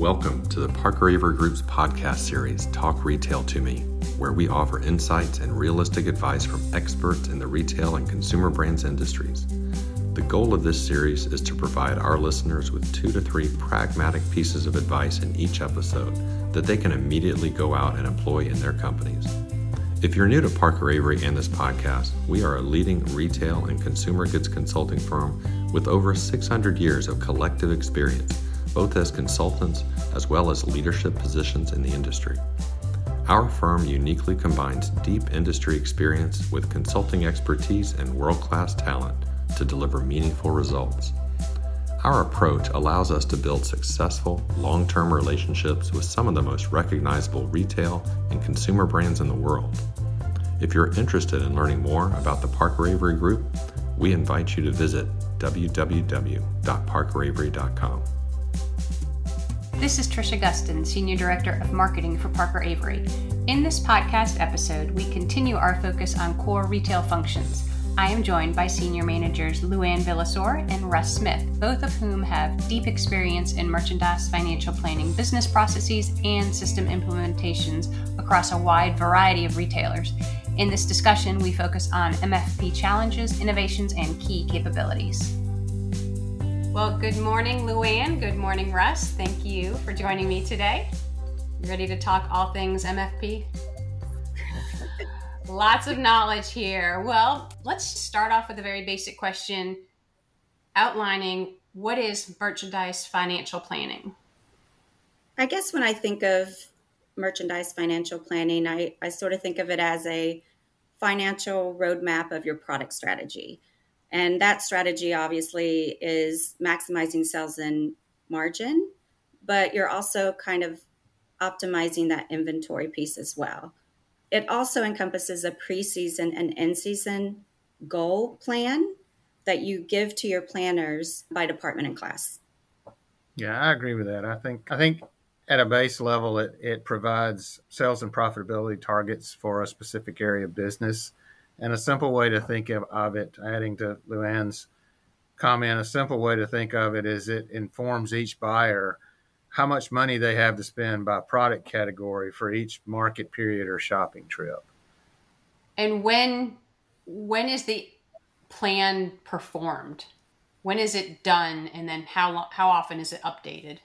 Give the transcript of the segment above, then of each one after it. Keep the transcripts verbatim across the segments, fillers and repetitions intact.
Welcome to the Parker Avery Group's podcast series, Talk Retail to Me, where we offer insights and realistic advice from experts in the retail and consumer brands industries. The goal of this series is to provide our listeners with two to three pragmatic pieces of advice in each episode that they can immediately go out and employ in their companies. If you're new to Parker Avery and this podcast, we are a leading retail and consumer goods consulting firm with over six hundred years of collective experience, both as consultants as well as leadership positions in the industry. Our firm uniquely combines deep industry experience with consulting expertise and world-class talent to deliver meaningful results. Our approach allows us to build successful, long-term relationships with some of the most recognizable retail and consumer brands in the world. If you're interested in learning more about the Parker Avery Group, we invite you to visit w w w dot parker avery dot com. This is Trisha Gustin, Senior Director of Marketing for Parker Avery. In this podcast episode, we continue our focus on core retail functions. I am joined by Senior Managers Luann Villasor and Russ Smith, both of whom have deep experience in merchandise, financial planning, business processes, and system implementations across a wide variety of retailers. In this discussion, we focus on M F P challenges, innovations, and key capabilities. Well, good morning, Luann. Good morning, Russ. Thank you for joining me today. You ready to talk all things M F P? Lots of knowledge here. Well, let's start off with a very basic question, outlining what is merchandise financial planning? I guess when I think of merchandise financial planning, I, I sort of think of it as a financial roadmap of your product strategy. And that strategy obviously is maximizing sales and margin, but you're also kind of optimizing that inventory piece as well. It also encompasses a preseason and end season goal plan that you give to your planners by department and class. Yeah, I agree with that. I think I think at a base level, it, it provides sales and profitability targets for a specific area of business. And a simple way to think of, of it, adding to Luann's comment, a simple way to think of it is it informs each buyer how much money they have to spend by product category for each market period or shopping trip. And when when is the plan performed? When is it done? And then how how often is it updated?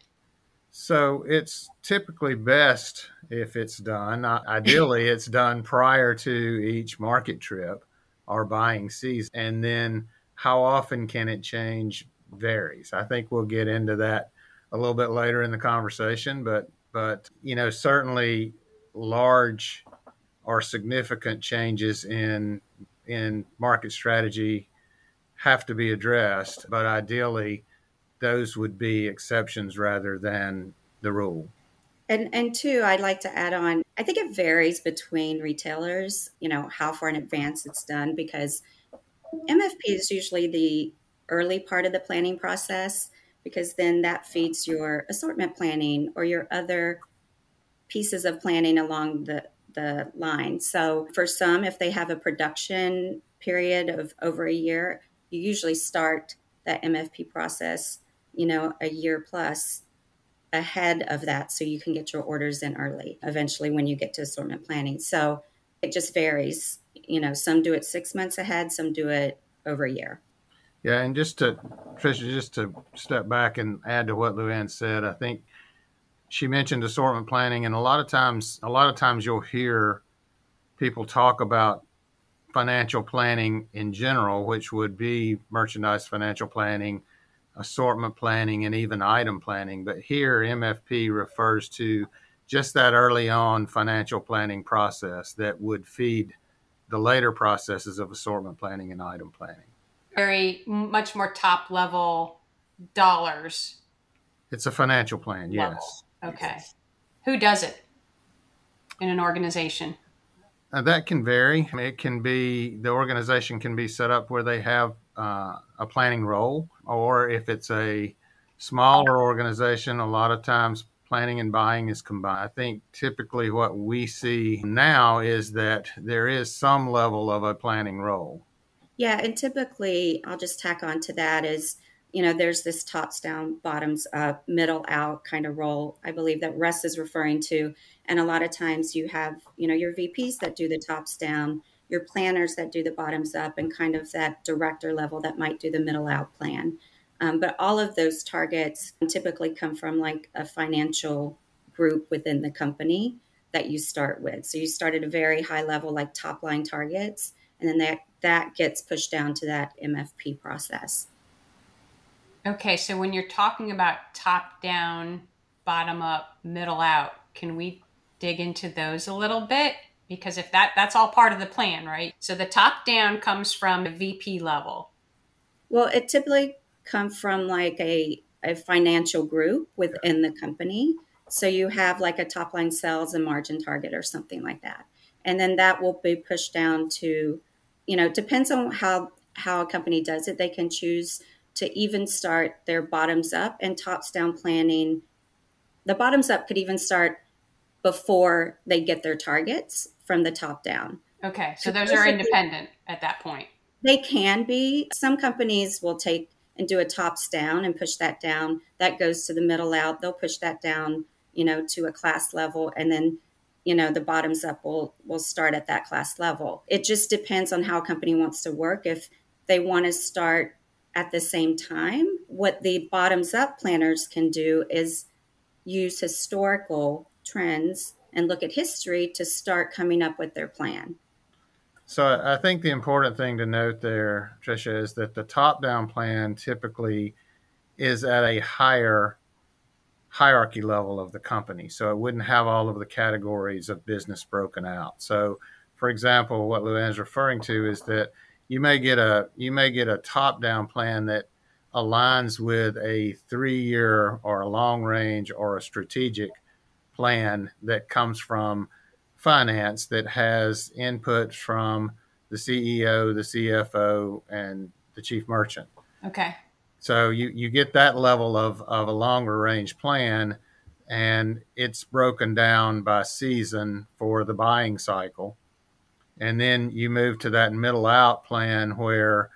So it's typically best if it's done. Ideally, it's done prior to each market trip or buying season. And then how often can it change varies. I think we'll get into that a little bit later in the conversation. But, but you know, certainly large or significant changes in in market strategy have to be addressed. But ideally, those would be exceptions rather than the rule. And and two, I'd like to add on, I think it varies between retailers, you know, how far in advance it's done, because M F P is usually the early part of the planning process, because then that feeds your assortment planning or your other pieces of planning along the, the line. So for some, if they have a production period of over a year, you usually start that M F P process, you know, a year plus ahead of that, so you can get your orders in early, eventually when you get to assortment planning. So it just varies. You know, some do it six months ahead, some do it over a year. Yeah, and just to, Trisha, just to step back and add to what Luann said, I think she mentioned assortment planning, and a lot of times, a lot of times you'll hear people talk about financial planning in general, which would be merchandise financial planning, assortment planning, and even item planning. But here, M F P refers to just that early on financial planning process that would feed the later processes of assortment planning and item planning. Very much more top level dollars. It's a financial plan, level. Yes. Okay. Yes. Who does it in an organization? Uh, that can vary. I mean, it can be, the organization can be set up where they have uh, a planning role, or if it's a smaller organization, a lot of times planning and buying is combined. I think typically what we see now is that there is some level of a planning role. Yeah, and typically, I'll just tack on to that, is you know, there's this tops down, bottoms up, middle out kind of role, I believe, that Russ is referring to. And a lot of times you have, you know, your V Ps that do the tops down, your planners that do the bottoms up, and kind of that director level that might do the middle out plan. Um, but all of those targets typically come from like a financial group within the company that you start with. So you start at a very high level, like top line targets, and then that, that gets pushed down to that M F P process. Okay, so when you're talking about top down, bottom up, middle out, can we dig into those a little bit? Because if that, that's all part of the plan, right? So the top down comes from a V P level. Well, it typically come from like a, a financial group within the company. So you have like a top line sales and margin target or something like that. And then that will be pushed down to, you know, depends on how, how a company does it. They can choose to even start their bottoms up and tops down planning. The bottoms up could even start before they get their targets from the top down. Okay. So those are independent at that point. They can be. Some companies will take and do a tops down and push that down. That goes to the middle out. They'll push that down, you know, to a class level. And then, you know, the bottoms up will, will start at that class level. It just depends on how a company wants to work. If they want to start at the same time, what the bottoms up planners can do is use historical trends and look at history to start coming up with their plan. So I think the important thing to note there, Trisha, is that the top-down plan typically is at a higher hierarchy level of the company. So it wouldn't have all of the categories of business broken out. So, for example, what Luann is referring to is that you may get a you may get a top-down plan that aligns with a three-year or a long-range or a strategic plan that comes from finance, that has input from the C E O, the C F O, and the chief merchant. Okay. So you, you get that level of, of a longer range plan, and it's broken down by season for the buying cycle. And then you move to that middle out plan where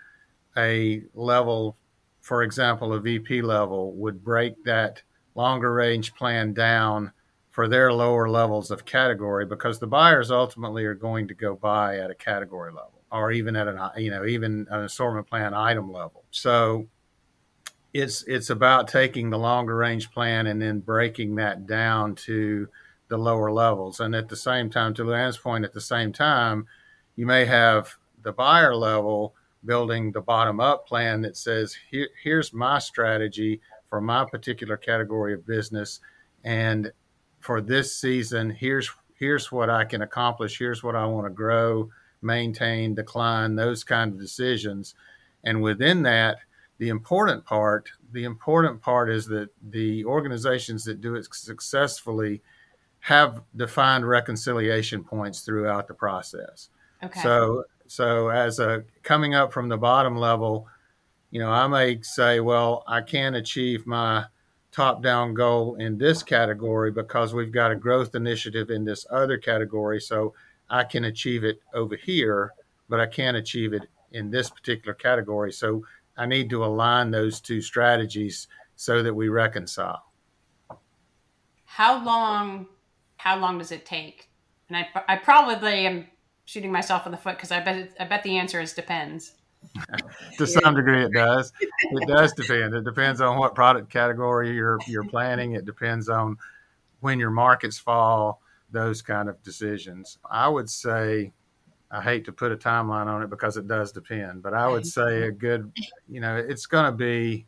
a level, for example, a V P level would break that longer range plan down for their lower levels of category, because the buyers ultimately are going to go buy at a category level, or even at an, you know, even an assortment plan item level. So it's, it's about taking the longer range plan and then breaking that down to the lower levels. And at the same time, to Luann's point, at the same time, you may have the buyer level building the bottom up plan that says, Here, here's my strategy for my particular category of business. And for this season, here's here's what I can accomplish. Here's what I want to grow, maintain, decline, those kind of decisions. And within that, the important part, the important part is that the organizations that do it successfully have defined reconciliation points throughout the process. Okay. So so as a coming up from the bottom level, you know, I may say, well, I can achieve my top-down goal in this category because we've got a growth initiative in this other category. So I can achieve it over here, but I can't achieve it in this particular category. So I need to align those two strategies so that we reconcile. How long, how long does it take? And I, I probably am shooting myself in the foot because I bet, I bet the answer is depends. To some degree, it does. It does depend. It depends on what product category you're you're planning. It depends on when your markets fall, those kind of decisions. I would say, I hate to put a timeline on it because it does depend, but I would say a good, you know, it's going to be,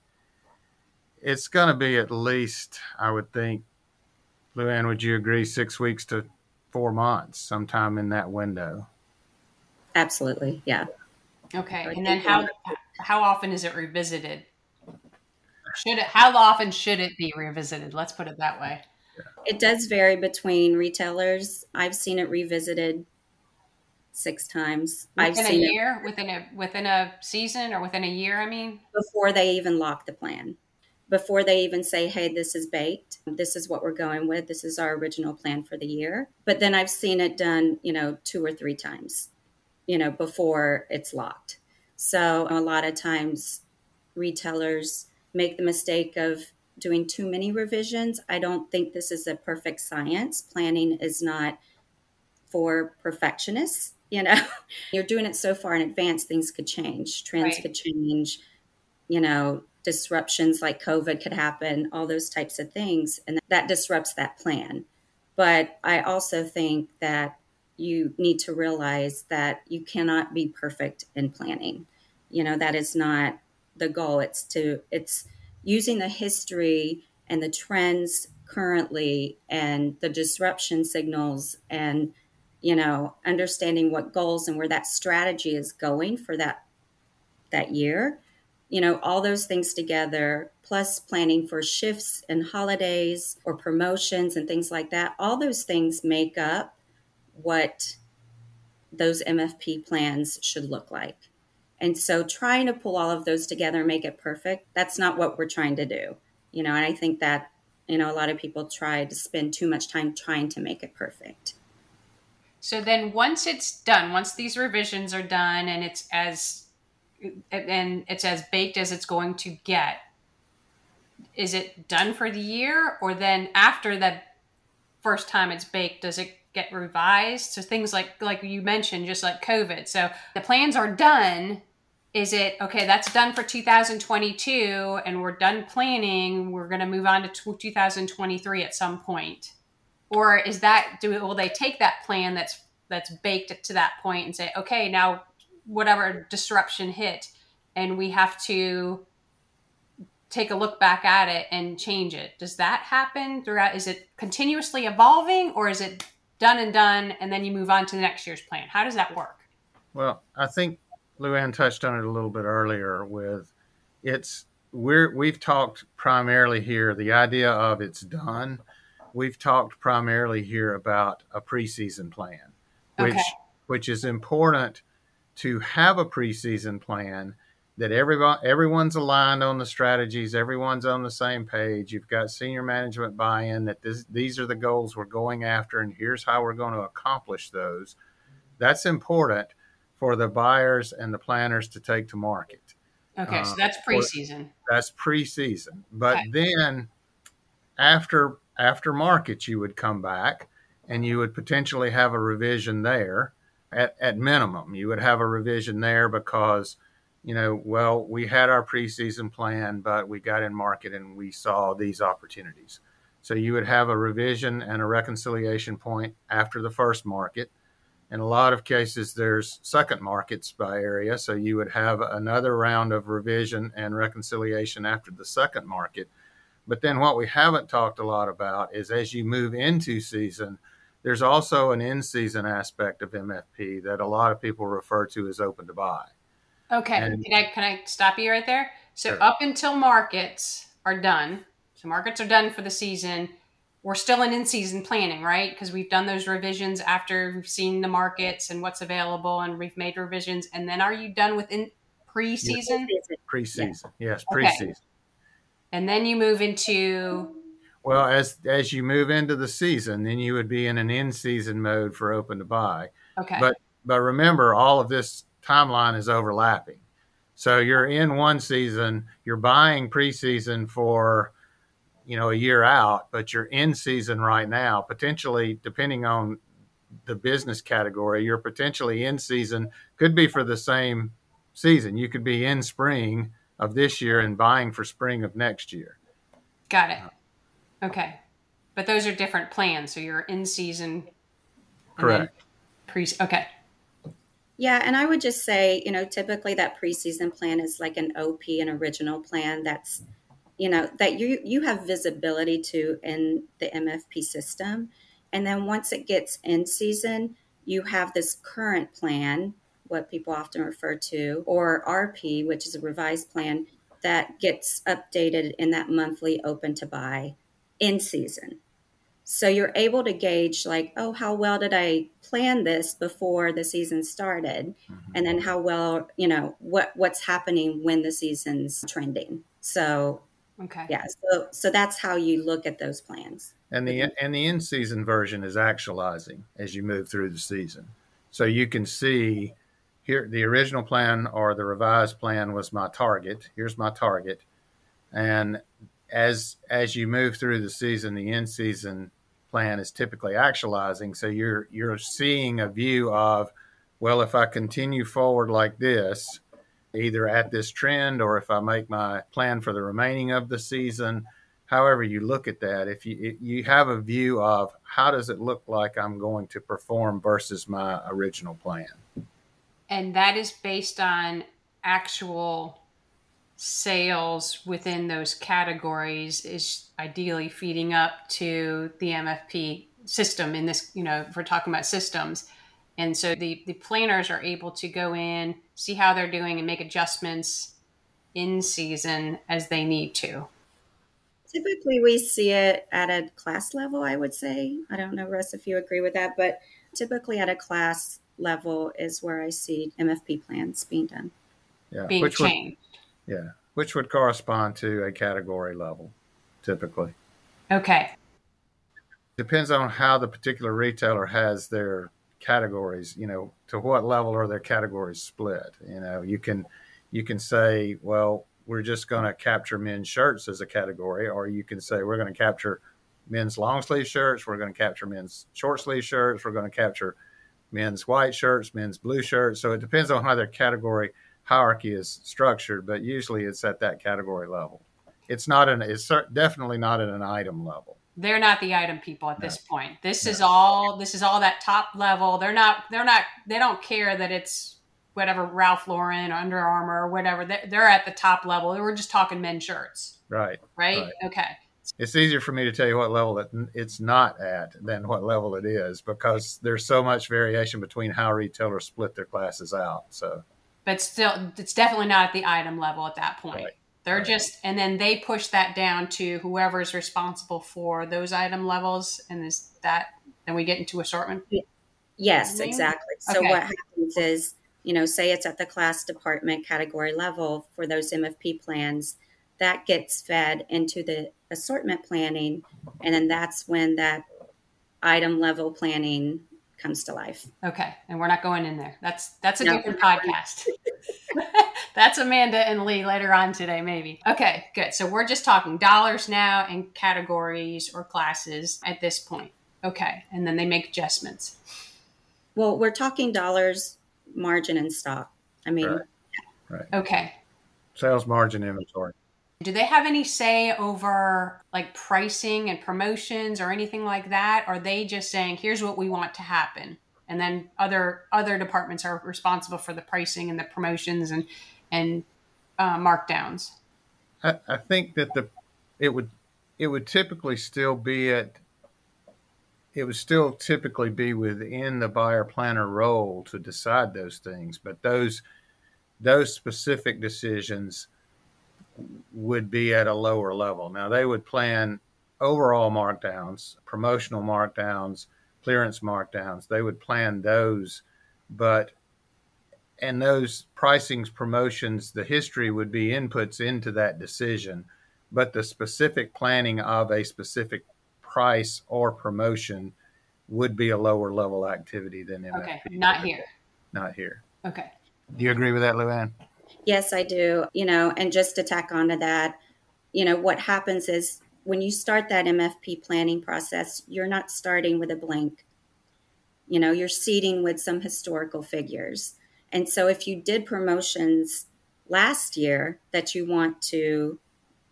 it's going to be at least, I would think, Luann, would you agree, six weeks to four months, sometime in that window? Absolutely. Yeah. Okay. And then how how often is it revisited? Should it, how often should it be revisited? Let's put it that way. It does vary between retailers. I've seen it revisited six times. Within I've seen a year, it, within a within a season or within a year, I mean? Before they even lock the plan. Before they even say, hey, this is baked. This is what we're going with. This is our original plan for the year. But then I've seen it done, you know, two or three times, you know, before it's locked. So a lot of times retailers make the mistake of doing too many revisions. I don't think this is a perfect science. Planning is not for perfectionists. You know, you're doing it so far in advance, things could change, trends right. could change, you know, disruptions like COVID could happen, all those types of things. And that disrupts that plan. But I also think that you need to realize that you cannot be perfect in planning. You know, that is not the goal. It's to, it's using the history and the trends currently and the disruption signals and, you know, understanding what goals and where that strategy is going for that, that year, you know, all those things together, plus planning for shifts and holidays or promotions and things like that. All those things make up what those M F P plans should look like. And so trying to pull all of those together and make it perfect, that's not what we're trying to do. You know, and I think that, you know, a lot of people try to spend too much time trying to make it perfect. So then once it's done, once these revisions are done and it's as, and it's as baked as it's going to get, is it done for the year? Or then after that first time it's baked, does it get revised? So things like, like you mentioned, just like COVID. So the plans are done. Is it, okay, that's done for two thousand twenty-two and we're done planning. We're going to move on to two thousand twenty-three at some point. Or is that, do will they take that plan that's, that's baked to that point and say, okay, now whatever disruption hit and we have to take a look back at it and change it. Does that happen throughout? Is it continuously evolving or is it done and done, and then you move on to the next year's plan? How does that work? Well, I think Luann touched on it a little bit earlier with it's, we're, we've talked primarily here, the idea of it's done. We've talked primarily here about a preseason plan, which, okay. which is important to have a preseason plan that everybody, everyone's aligned on the strategies, everyone's on the same page. You've got senior management buy-in that this, these are the goals we're going after, and here's how we're going to accomplish those. That's important for the buyers and the planners to take to market. Okay, um, so that's preseason. That's preseason. But okay. then after after market, you would come back, and you would potentially have a revision there. At, at minimum, you would have a revision there because – you know, well, we had our preseason plan, but we got in market and we saw these opportunities. So you would have a revision and a reconciliation point after the first market. In a lot of cases, there's second markets by area. So you would have another round of revision and reconciliation after the second market. But then what we haven't talked a lot about is as you move into season, there's also an in-season aspect of M F P that a lot of people refer to as open to buy. Okay. And, can I can I stop you right there? So sure. Up until markets are done, so markets are done for the season, we're still in in-season planning, right? Because we've done those revisions after we've seen the markets and what's available and we've made revisions. And then are you done with in pre-season? Yes. Pre-season. Yeah. Yes, pre-season. Okay. And then you move into... Well, as as you move into the season, then you would be in an in-season mode for open to buy. Okay. But But remember, all of this timeline is overlapping. So you're in one season, you're buying preseason for, you know, a year out, but you're in season right now, potentially depending on the business category, you're potentially in season, could be for the same season. You could be in spring of this year and buying for spring of next year. Got it. Okay. But those are different plans. So you're in season. Correct. Pre- okay. Yeah, and I would just say, you know, typically that preseason plan is like an O P, an original plan that's, you know, that you, you have visibility to in the M F P system. And then once it gets in season, you have this current plan, what people often refer to, or R P, which is a revised plan that gets updated in that monthly open to buy in season. So you're able to gauge like, oh, how well did I plan this before the season started? Mm-hmm. And then how well, you know, what, what's happening when the season's trending. So, okay, yeah, so so that's how you look at those plans. And the and the in-season version is actualizing as you move through the season. So you can see here, the original plan or the revised plan was my target. Here's my target. And as as you move through the season, the in-season plan is typically actualizing. So you're you're seeing a view of, well, if I continue forward like this, either at this trend or if I make my plan for the remaining of the season, however you look at that, if you if you have a view of how does it look like I'm going to perform versus my original plan. And that is based on actual sales within those categories, is ideally feeding up to the M F P system in this, you know, if we're talking about systems. And so the, the planners are able to go in, see how they're doing, and make adjustments in season as they need to. Typically, we see it at a class level, I would say. I don't know, Russ, if you agree with that, but typically at a class level is where I see M F P plans being done. Yeah, being which changed. Would, yeah, which would correspond to a category level, typically. Okay. Depends on how the particular retailer has their categories, you know, to what level are their categories split? You know, you can you can say, well, we're just going to capture men's shirts as a category, or you can say we're going to capture men's long sleeve shirts, we're going to capture men's short sleeve shirts, we're going to capture men's white shirts, men's blue shirts. So it depends on how their category hierarchy is structured, but usually it's at that category level. It's not an, it's definitely not at an item level. They're not the item people at no. this point. This no. is all, this is all that top level. They're not, they're not, they don't care that it's whatever Ralph Lauren or Under Armour or whatever. They're, they're at the top level. We're just talking men's shirts. Right. Right. Right. Okay. It's easier for me to tell you what level that it's not at than what level it is, because there's so much variation between how retailers split their classes out. So, but still, it's definitely not at the item level at that point. Right. They're right. just, and then they push that down to whoever's responsible for those item levels, and is that, then we get into assortment. Yes, exactly. So okay. What happens is, you know, say it's at the class department category level for those M F P plans. That gets fed into the assortment planning, and then that's when that item level planning comes to life. Okay, and we're not going in there. That's that's a no. different podcast. That's Amanda and Lee later on today, maybe. Okay, good. So we're just talking dollars now and categories or classes at this point. Okay, and then they make adjustments. Well, we're talking dollars, margin, and stock. I mean, right. Right. Okay. Sales, margin, inventory. Do they have any say over like pricing and promotions or anything like that? Are they just saying, here's what we want to happen? And then other other departments are responsible for the pricing and the promotions and, and uh, markdowns. I, I think that the it would it would typically still be at it would still typically be within the buyer planner role to decide those things, but those those specific decisions would be at a lower level. Now, they would plan overall markdowns, promotional markdowns, clearance markdowns. They would plan those, but, and those pricings, promotions, the history would be inputs into that decision, but the specific planning of a specific price or promotion would be a lower level activity than M F P. Okay, not here. Not here. Okay. Do you agree with that, Luann? Yes, I do. You know, and just to tack onto that, you know, what happens is when you start that M F P planning process, you're not starting with a blank. You know, you're seeding with some historical figures. And so if you did promotions last year that you want to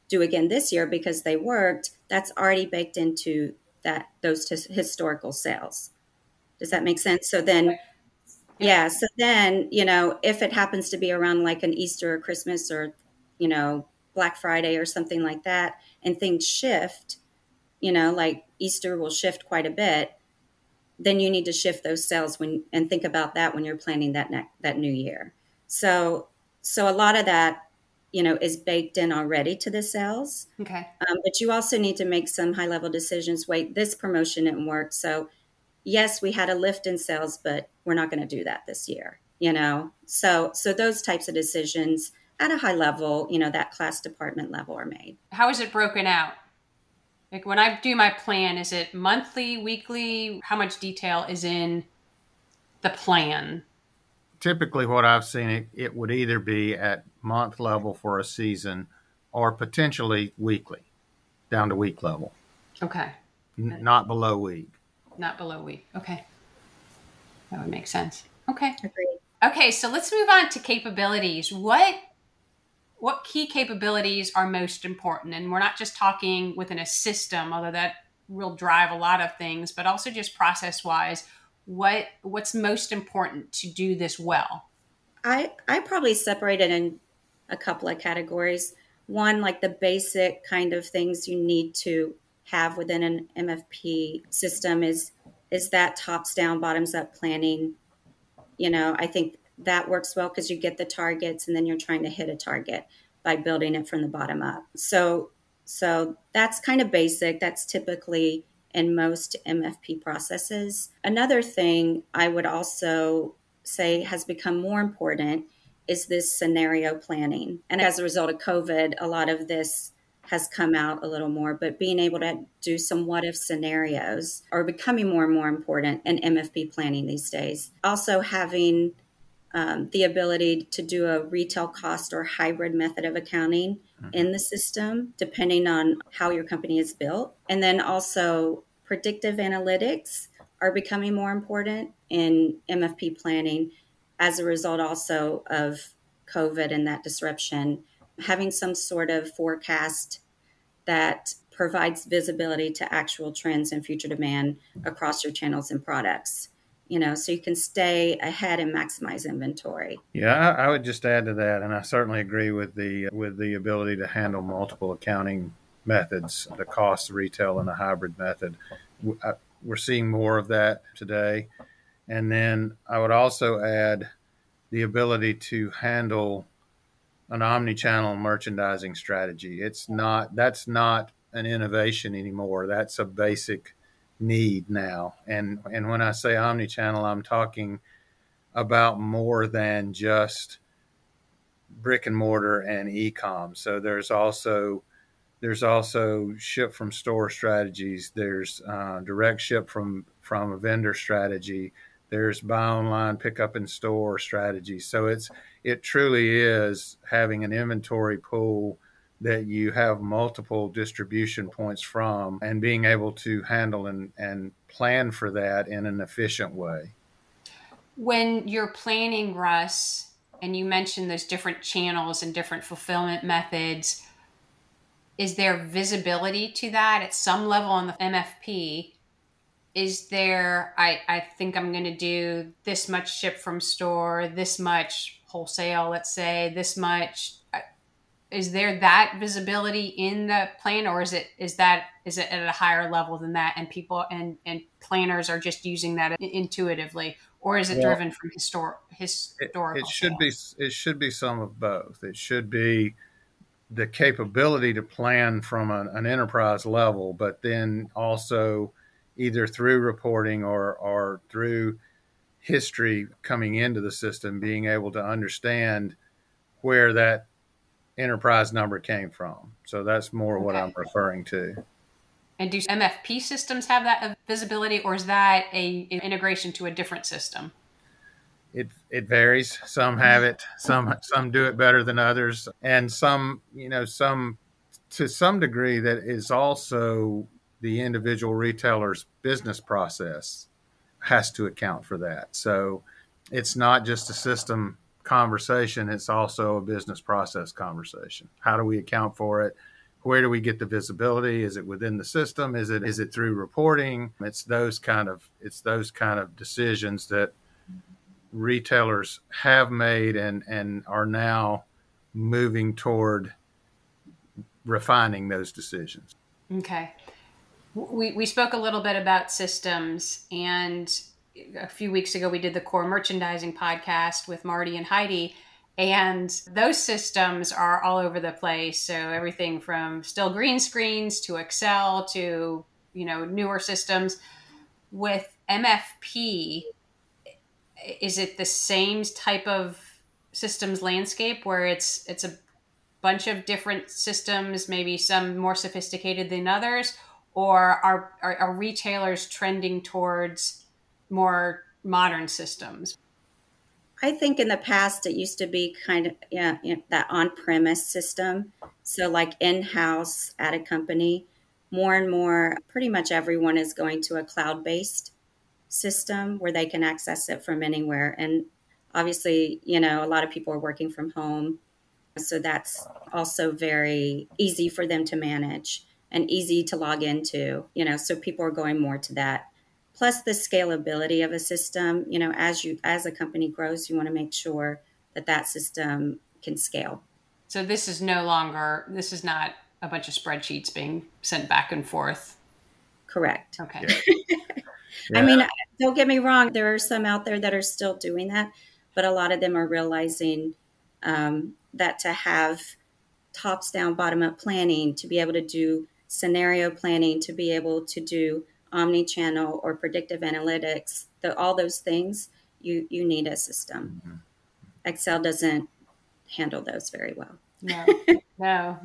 do again this year because they worked, that's already baked into that those t- historical sales. Does that make sense? So then... Yeah. So then, you know, if it happens to be around like an Easter or Christmas or, you know, Black Friday or something like that, and things shift, you know, like Easter will shift quite a bit, then you need to shift those sales when, and think about that when you're planning that ne- that new year. So, so a lot of that, you know, is baked in already to the sales. Okay. Um, but you also need to make some high level decisions. Wait, this promotion didn't work. So yes, we had a lift in sales, but we're not going to do that this year, you know? So, so those types of decisions at a high level, you know, that class department level are made. How is it broken out? Like when I do my plan, is it monthly, weekly? How much detail is in the plan? Typically what I've seen, it, it would either be at month level for a season or potentially weekly, down to week level. Okay. N- not below week. Not below week. Okay. That would make sense. Okay. Agreed. Okay, so let's move on to capabilities. What what key capabilities are most important? And we're not just talking within a system, although that will drive a lot of things, but also just process-wise, what what's most important to do this well? I, I probably separate it in a couple of categories. One, like the basic kind of things you need to have within an M F P system is is that tops-down, bottoms-up planning. You know, I think that works well because you get the targets and then you're trying to hit a target by building it from the bottom up. So, so that's kind of basic. That's typically in most M F P processes. Another thing I would also say has become more important is this scenario planning. And as a result of COVID, a lot of this has come out a little more, but being able to do some what-if scenarios are becoming more and more important in M F P planning these days. Also having um, the ability to do a retail cost or hybrid method of accounting mm-hmm. in the system, depending on how your company is built. And then also predictive analytics are becoming more important in M F P planning as a result also of COVID and that disruption. Having some sort of forecast that provides visibility to actual trends and future demand across your channels and products, you know, so you can stay ahead and maximize inventory. Yeah, I, I would just add to that, and I certainly agree with the with the ability to handle multiple accounting methods, the cost, the retail, and the hybrid method. We're seeing more of that today. And then I would also add the ability to handle an omni-channel merchandising strategy. It's not, that's not an innovation anymore. That's a basic need now. And and when I say omni-channel, I'm talking about more than just brick and mortar and e-com. So there's also, there's also ship from store strategies. There's uh, direct ship from, from a vendor strategy. There's buy online, pick up in store strategy. So it's it truly is having an inventory pool that you have multiple distribution points from and being able to handle and, and plan for that in an efficient way. When you're planning, Russ, and you mentioned those different channels and different fulfillment methods, is there visibility to that at some level on the M F P? Is there, I, I think I'm going to do this much ship from store, this much wholesale, let's say, this much. Is there that visibility in the plan, or is it is that is it at a higher level than that, and people and, and planners are just using that intuitively, or is it well, driven from histor- historical? It, it should sales? be it should be some of both. It should be the capability to plan from an, an enterprise level, but then also either through reporting or, or through history coming into the system, being able to understand where that enterprise number came from. So that's more okay. what I'm referring to. And do M F P systems have that visibility, or is that a, an integration to a different system? It it varies. Some have it, some some do it better than others. And some, you know, some to some degree that is also the individual retailer's business process has to account for that. So it's not just a system conversation. It's also a business process conversation. How do we account for it? Where do we get the visibility? Is it within the system? Is it, is it through reporting? It's those kind of, it's those kind of decisions that retailers have made and, and are now moving toward refining those decisions. Okay. We we spoke a little bit about systems, and a few weeks ago we did the Core Merchandising podcast with Marty and Heidi, and those systems are all over the place. So everything from still green screens to Excel to, you know, newer systems. With M F P, is it the same type of systems landscape where it's it's a bunch of different systems, maybe some more sophisticated than others? Or are, are are retailers trending towards more modern systems? I think in the past it used to be kind of yeah, you know, that on-premise system. So like in-house at a company, more and more, pretty much everyone is going to a cloud-based system where they can access it from anywhere. And obviously, you know, a lot of people are working from home. So that's also very easy for them to manage and easy to log into, you know, so people are going more to that. Plus the scalability of a system, you know, as you, as a company grows, you want to make sure that that system can scale. So this is no longer, this is not a bunch of spreadsheets being sent back and forth. Correct. Okay. Yeah. Yeah. I mean, don't get me wrong. There are some out there that are still doing that, but a lot of them are realizing um, that to have tops down, bottom up planning, to be able to do scenario planning, to be able to do omni-channel or predictive analytics, the, all those things, you, you need a system. Mm-hmm. Excel doesn't handle those very well. No, no.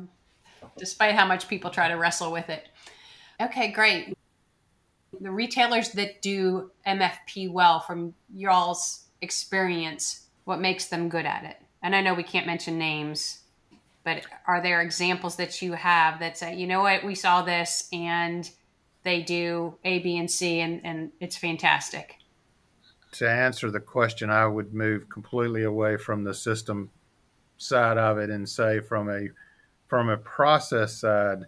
Despite how much people try to wrestle with it. Okay, great. The retailers that do M F P well, from y'all's experience, what makes them good at it? And I know we can't mention names, but are there examples that you have that say, you know what, we saw this and they do A, B, and C, and, and it's fantastic? To answer the question, I would move completely away from the system side of it and say from a from a process side,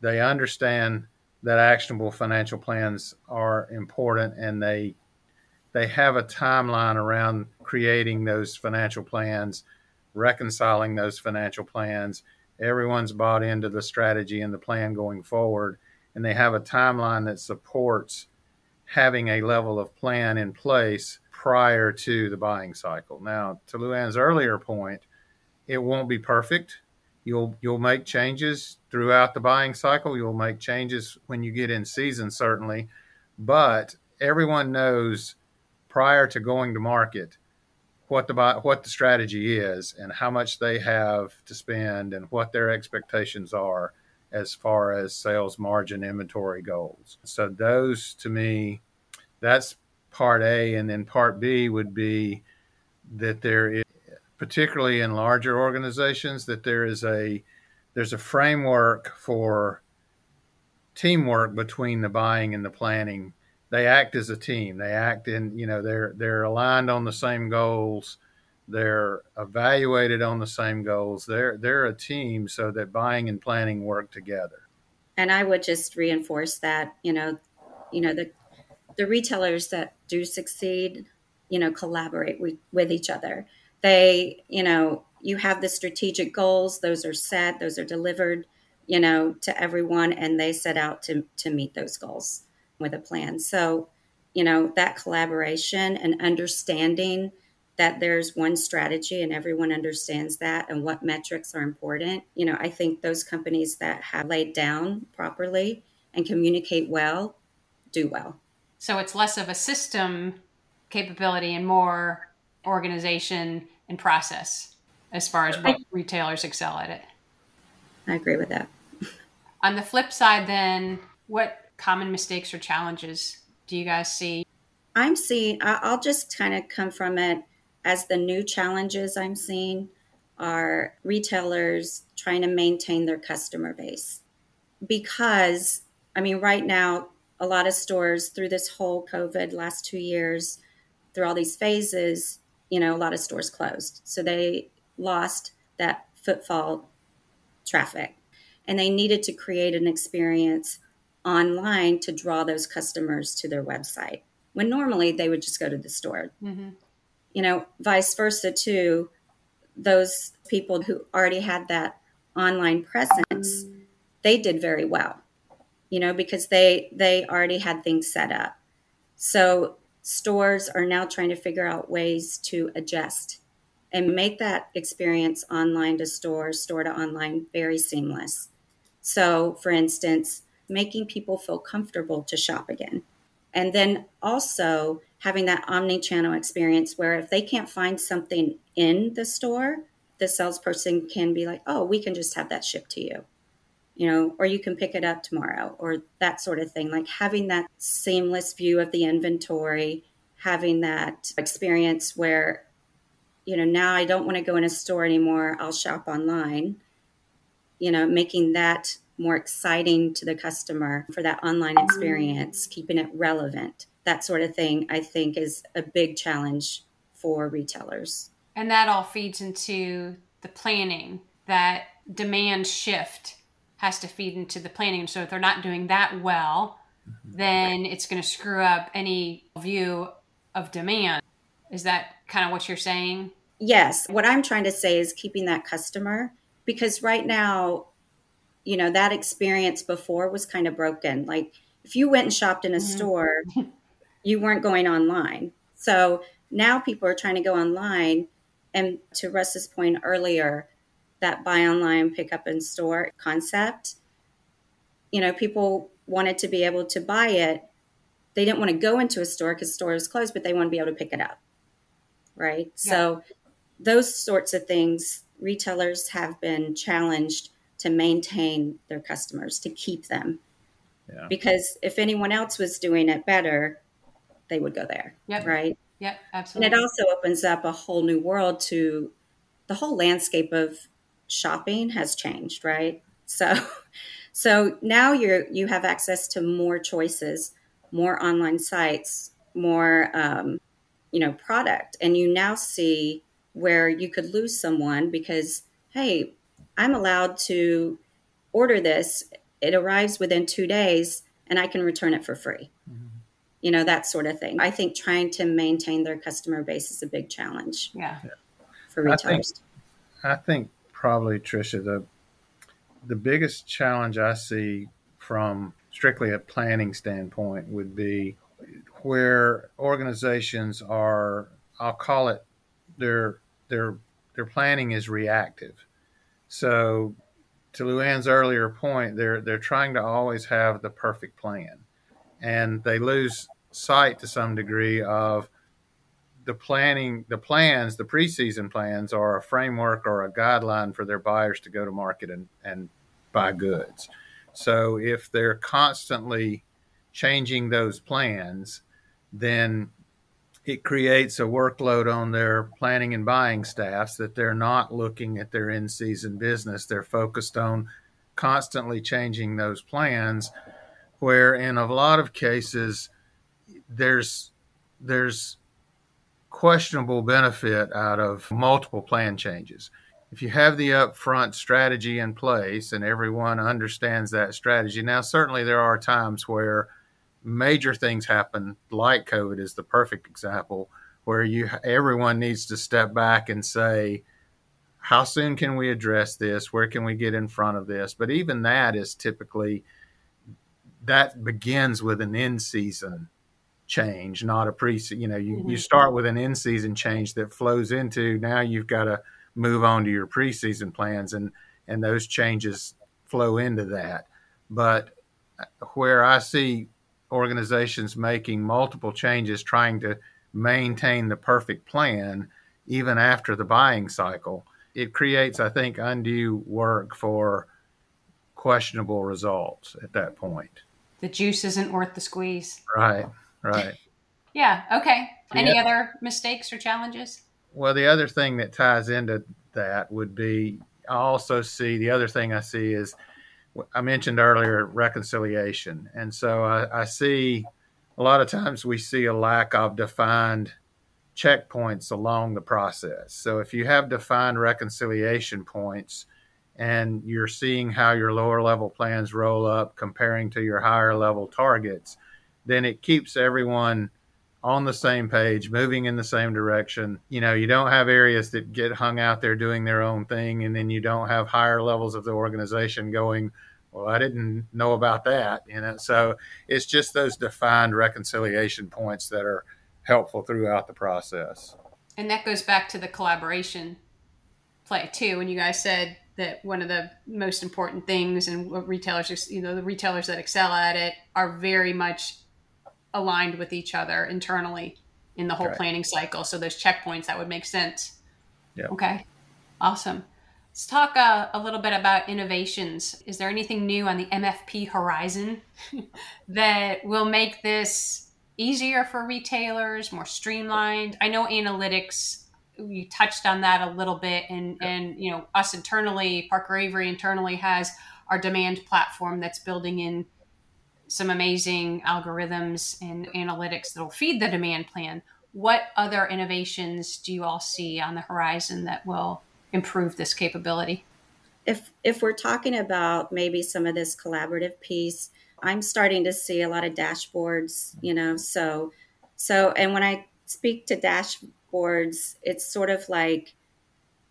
they understand that actionable financial plans are important, and they they have a timeline around creating those financial plans, reconciling those financial plans. Everyone's bought into the strategy and the plan going forward, and they have a timeline that supports having a level of plan in place prior to the buying cycle. Now, to Luann's earlier point, it won't be perfect. You'll you'll make changes throughout the buying cycle. You'll make changes when you get in season, certainly. But everyone knows prior to going to market what the buy, what the strategy is and how much they have to spend and what their expectations are as far as sales margin, inventory goals. So those, to me, that's part A. And then part B would be that there is, particularly in larger organizations, that there is a there's a framework for teamwork between the buying and the planning. They act as a team. They act in, you know, they're they're aligned on the same goals. They're evaluated on the same goals. They're they're a team, so that buying and planning work together. And I would just reinforce that, you know, you know, the the retailers that do succeed, you know, collaborate with, with each other. They, you know, you have the strategic goals. Those are set. Those are delivered, you know, to everyone. And they set out to, to meet those goals with a plan. So, you know, that collaboration and understanding that there's one strategy and everyone understands that and what metrics are important. You know, I think those companies that have laid down properly and communicate well, do well. So it's less of a system capability and more organization and process as far as what I, retailers excel at it. I agree with that. On the flip side then, what common mistakes or challenges do you guys see? I'm seeing, I'll just kind of come from it as the new challenges I'm seeing are retailers trying to maintain their customer base. Because, I mean, right now, a lot of stores through this whole COVID last two years, through all these phases, you know, a lot of stores closed. So they lost that footfall traffic, and they needed to create an experience online to draw those customers to their website when normally they would just go to the store. Mm-hmm. You know, vice versa too, those people who already had that online presence, they did very well, you know, because they, they already had things set up. So stores are now trying to figure out ways to adjust and make that experience online to store, store to online very seamless. So, for instance, making people feel comfortable to shop again. And then also having that omni-channel experience where if they can't find something in the store, the salesperson can be like, oh, we can just have that shipped to you, you know, or you can pick it up tomorrow, or that sort of thing. Like having that seamless view of the inventory, having that experience where you know, now I don't want to go in a store anymore. I'll shop online, you know, making that more exciting to the customer for that online experience, keeping it relevant, that sort of thing, I think is a big challenge for retailers. And that all feeds into the planning, that demand shift has to feed into the planning. So if they're not doing that well, then it's going to screw up any view of demand. Is that kind of what you're saying? Yes. What I'm trying to say is keeping that customer, because right now, you know, that experience before was kind of broken. Like if you went and shopped in a mm-hmm. store, you weren't going online. So now people are trying to go online. And to Russ's point earlier, that buy online, pick up in store concept, you know, people wanted to be able to buy it. They didn't want to go into a store because stores closed, but they want to be able to pick it up. Right. Yeah. So those sorts of things, retailers have been challenged to maintain their customers, to keep them. Yeah. Because if anyone else was doing it better, they would go there. Yep. Right. Yeah, absolutely. And it also opens up a whole new world to the whole landscape of shopping has changed. Right. So, so now you're, you have access to more choices, more online sites, more, um, you know, product. And you now see where you could lose someone because, hey, I'm allowed to order this. It arrives within two days and I can return it for free. Mm-hmm. You know, that sort of thing. I think trying to maintain their customer base is a big challenge. Yeah. For retailers. I think, I think probably, Trisha, the, the biggest challenge I see from strictly a planning standpoint would be where organizations are, I'll call it, their their their planning is reactive. So to Luann's earlier point, they're they're trying to always have the perfect plan. And they lose sight to some degree of the planning, the plans, the preseason plans are a framework or a guideline for their buyers to go to market and, and buy goods. So if they're constantly changing those plans, then it creates a workload on their planning and buying staffs that they're not looking at their in-season business. They're focused on constantly changing those plans, where in a lot of cases, there's there's questionable benefit out of multiple plan changes. If you have the upfront strategy in place and everyone understands that strategy, now certainly there are times where major things happen, like COVID is the perfect example, where you everyone needs to step back and say, how soon can we address this? Where can we get in front of this? But even that is typically, that begins with an in-season change, not a pre-season. You know, you, mm-hmm. you start with an in-season change that flows into, now you've got to move on to your preseason plans, and, and those changes flow into that. But where I see organizations making multiple changes, trying to maintain the perfect plan, even after the buying cycle, it creates, I think, undue work for questionable results at that point. The juice isn't worth the squeeze. Right, right. Yeah, okay. Any yeah. other mistakes or challenges? Well, the other thing that ties into that would be, I also see, the other thing I see is, I mentioned earlier, reconciliation. And so I, I see a lot of times we see a lack of defined checkpoints along the process. So if you have defined reconciliation points and you're seeing how your lower level plans roll up comparing to your higher level targets, then it keeps everyone on the same page, moving in the same direction. You know, you don't have areas that get hung out there doing their own thing. And then you don't have higher levels of the organization going, well, I didn't know about that. You know, so it's just those defined reconciliation points that are helpful throughout the process. And that goes back to the collaboration play too. When you guys said that one of the most important things, and what retailers, you know, the retailers that excel at it are very much aligned with each other internally in the whole right. planning cycle. So those checkpoints, that would make sense. Yeah. Okay. Awesome. Let's talk uh, a little bit about innovations. Is there anything new on the M F P horizon that will make this easier for retailers, more streamlined? I know analytics you touched on that a little bit, and, yeah. and, you know, us internally, Parker Avery internally has our demand platform that's building in some amazing algorithms and analytics that'll feed the demand plan. What other innovations do you all see on the horizon that will improve this capability? If if we're talking about maybe some of this collaborative piece, I'm starting to see a lot of dashboards, you know, so, so, and when I speak to dashboards, it's sort of like,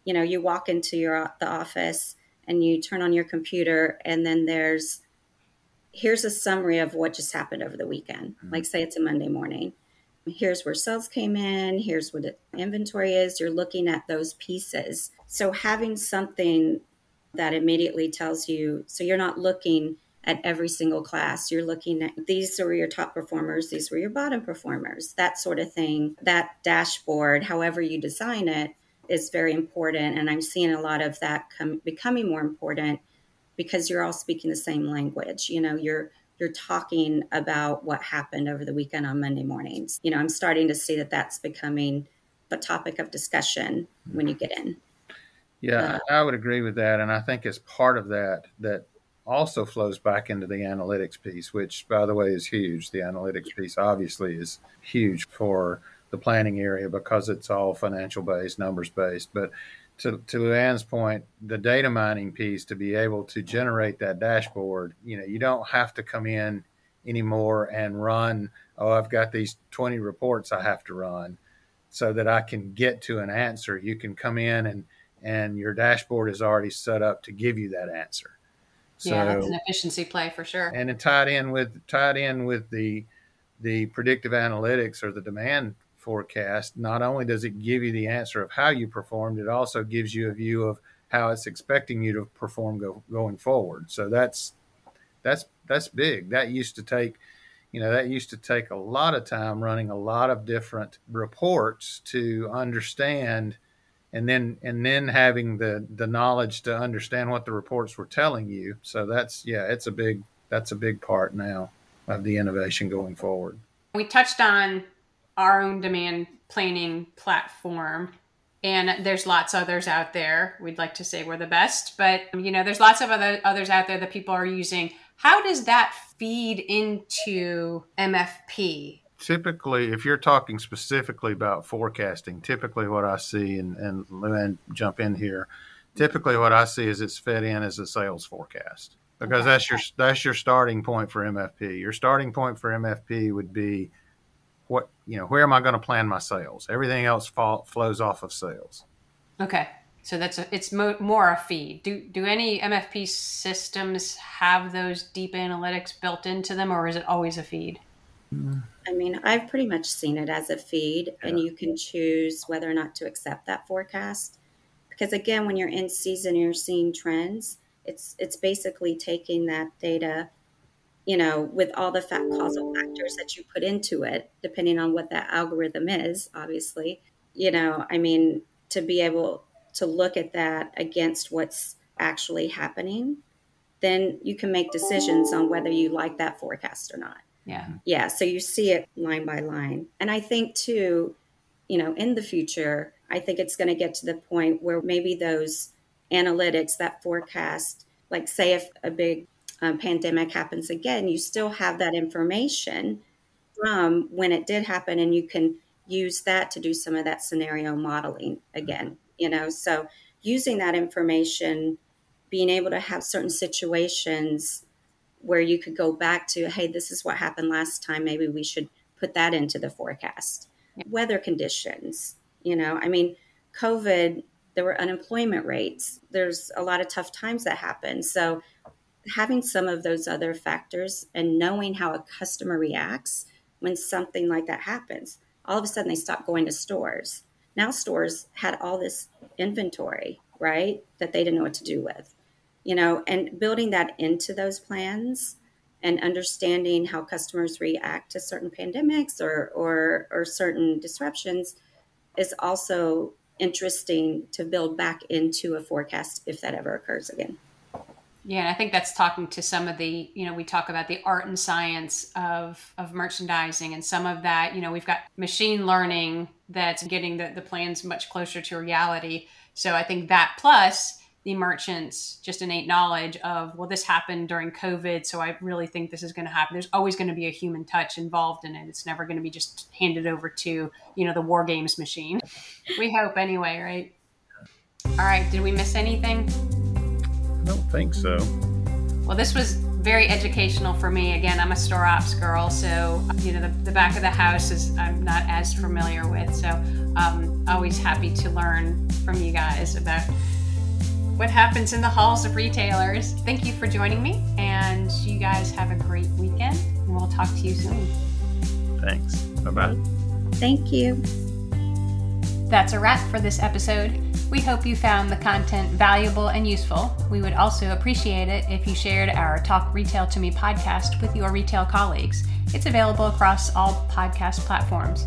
you know, you walk into your the office and you turn on your computer, and then there's, here's a summary of what just happened over the weekend. Mm-hmm. Like, say it's a Monday morning. Here's where sales came in. Here's what the inventory is. You're looking at those pieces. So having something that immediately tells you, so you're not looking at every single class. You're looking at these were your top performers. These were your bottom performers, that sort of thing. That dashboard, however you design it, is very important. And I'm seeing a lot of that com- becoming more important because you're all speaking the same language. You know, you're you're talking about what happened over the weekend on Monday mornings. You know, I'm starting to see that that's becoming a topic of discussion when you get in. Yeah, uh, I would agree with that. And I think as part of that, that also flows back into the analytics piece, which, by the way, is huge. The analytics piece obviously is huge for the planning area because it's all financial based, numbers based. But To, to Luann's point, the data mining piece, to be able to generate that dashboard, you know, you don't have to come in anymore and run, oh, I've got these twenty reports I have to run so that I can get to an answer. You can come in and, and your dashboard is already set up to give you that answer. So, yeah, that's an efficiency play for sure. And it tied in with, tied in with the, the predictive analytics or the demand forecast, not only does it give you the answer of how you performed, it also gives you a view of how it's expecting you to perform go, going forward. So that's that's that's big. That used to take, you know, that used to take a lot of time running a lot of different reports to understand, and then and then having the the knowledge to understand what the reports were telling you. So that's yeah, it's a big that's a big part now of the innovation going forward. We touched on our own demand planning platform, and there's lots of others out there. We'd like to say we're the best, but you know, there's lots of other others out there that people are using. How does that feed into M F P? Typically, if you're talking specifically about forecasting, typically what I see, and, and Luann jump in here, typically what I see is it's fed in as a sales forecast, because okay. that's your that's your starting point for M F P. Your starting point for M F P would be, what, you know, where am I going to plan my sales? Everything else fall, flows off of sales. Okay. So that's a, it's mo- more a feed. Do do any M F P systems have those deep analytics built into them, or is it always a feed? I mean, I've pretty much seen it as a feed, yeah. and you can choose whether or not to accept that forecast. Because again, when you're in season and you're seeing trends, it's it's basically taking that data, you know, with all the fact causal factors that you put into it, depending on what that algorithm is, obviously, you know, I mean, to be able to look at that against what's actually happening, then you can make decisions on whether you like that forecast or not. Yeah. Yeah. So you see it line by line. And I think too, you know, in the future, I think it's going to get to the point where maybe those analytics, that forecast, like say if a big Um, pandemic happens again, you still have that information from when it did happen, and you can use that to do some of that scenario modeling again, you know, so using that information, being able to have certain situations where you could go back to, hey, this is what happened last time. Maybe we should put that into the forecast. Yeah. Weather conditions, you know, I mean, COVID, there were unemployment rates. There's a lot of tough times that happened. So having some of those other factors and knowing how a customer reacts when something like that happens, all of a sudden they stop going to stores. Now stores had all this inventory, right, that they didn't know what to do with, you know, and building that into those plans and understanding how customers react to certain pandemics or, or, or certain disruptions is also interesting to build back into a forecast if that ever occurs again. Yeah, and I think that's talking to some of the, you know, we talk about the art and science of of merchandising, and some of that, you know, we've got machine learning that's getting the, the plans much closer to reality. So I think that plus the merchants' just innate knowledge of, well, this happened during COVID, so I really think this is going to happen. There's always going to be a human touch involved in it. It's never going to be just handed over to, you know, the War Games machine. We hope anyway, right? All right. Did we miss anything? I don't think so. Well, this was very educational for me. Again, I'm a store ops girl, so, you know, the, the back of the house is I'm not as familiar with. So um, always happy to learn from you guys about what happens in the halls of retailers. Thank you for joining me, and you guys have a great weekend, and we'll talk to you soon. Thanks. Bye-bye. Thank you. That's a wrap for this episode. We hope you found the content valuable and useful. We would also appreciate it if you shared our Talk Retail to Me podcast with your retail colleagues. It's available across all podcast platforms.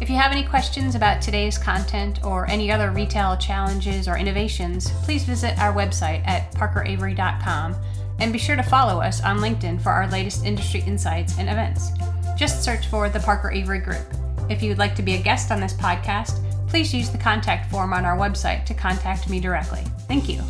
If you have any questions about today's content or any other retail challenges or innovations, please visit our website at parker avery dot com, and be sure to follow us on LinkedIn for our latest industry insights and events. Just search for the Parker Avery Group. If you would like to be a guest on this podcast, please use the contact form on our website to contact me directly. Thank you.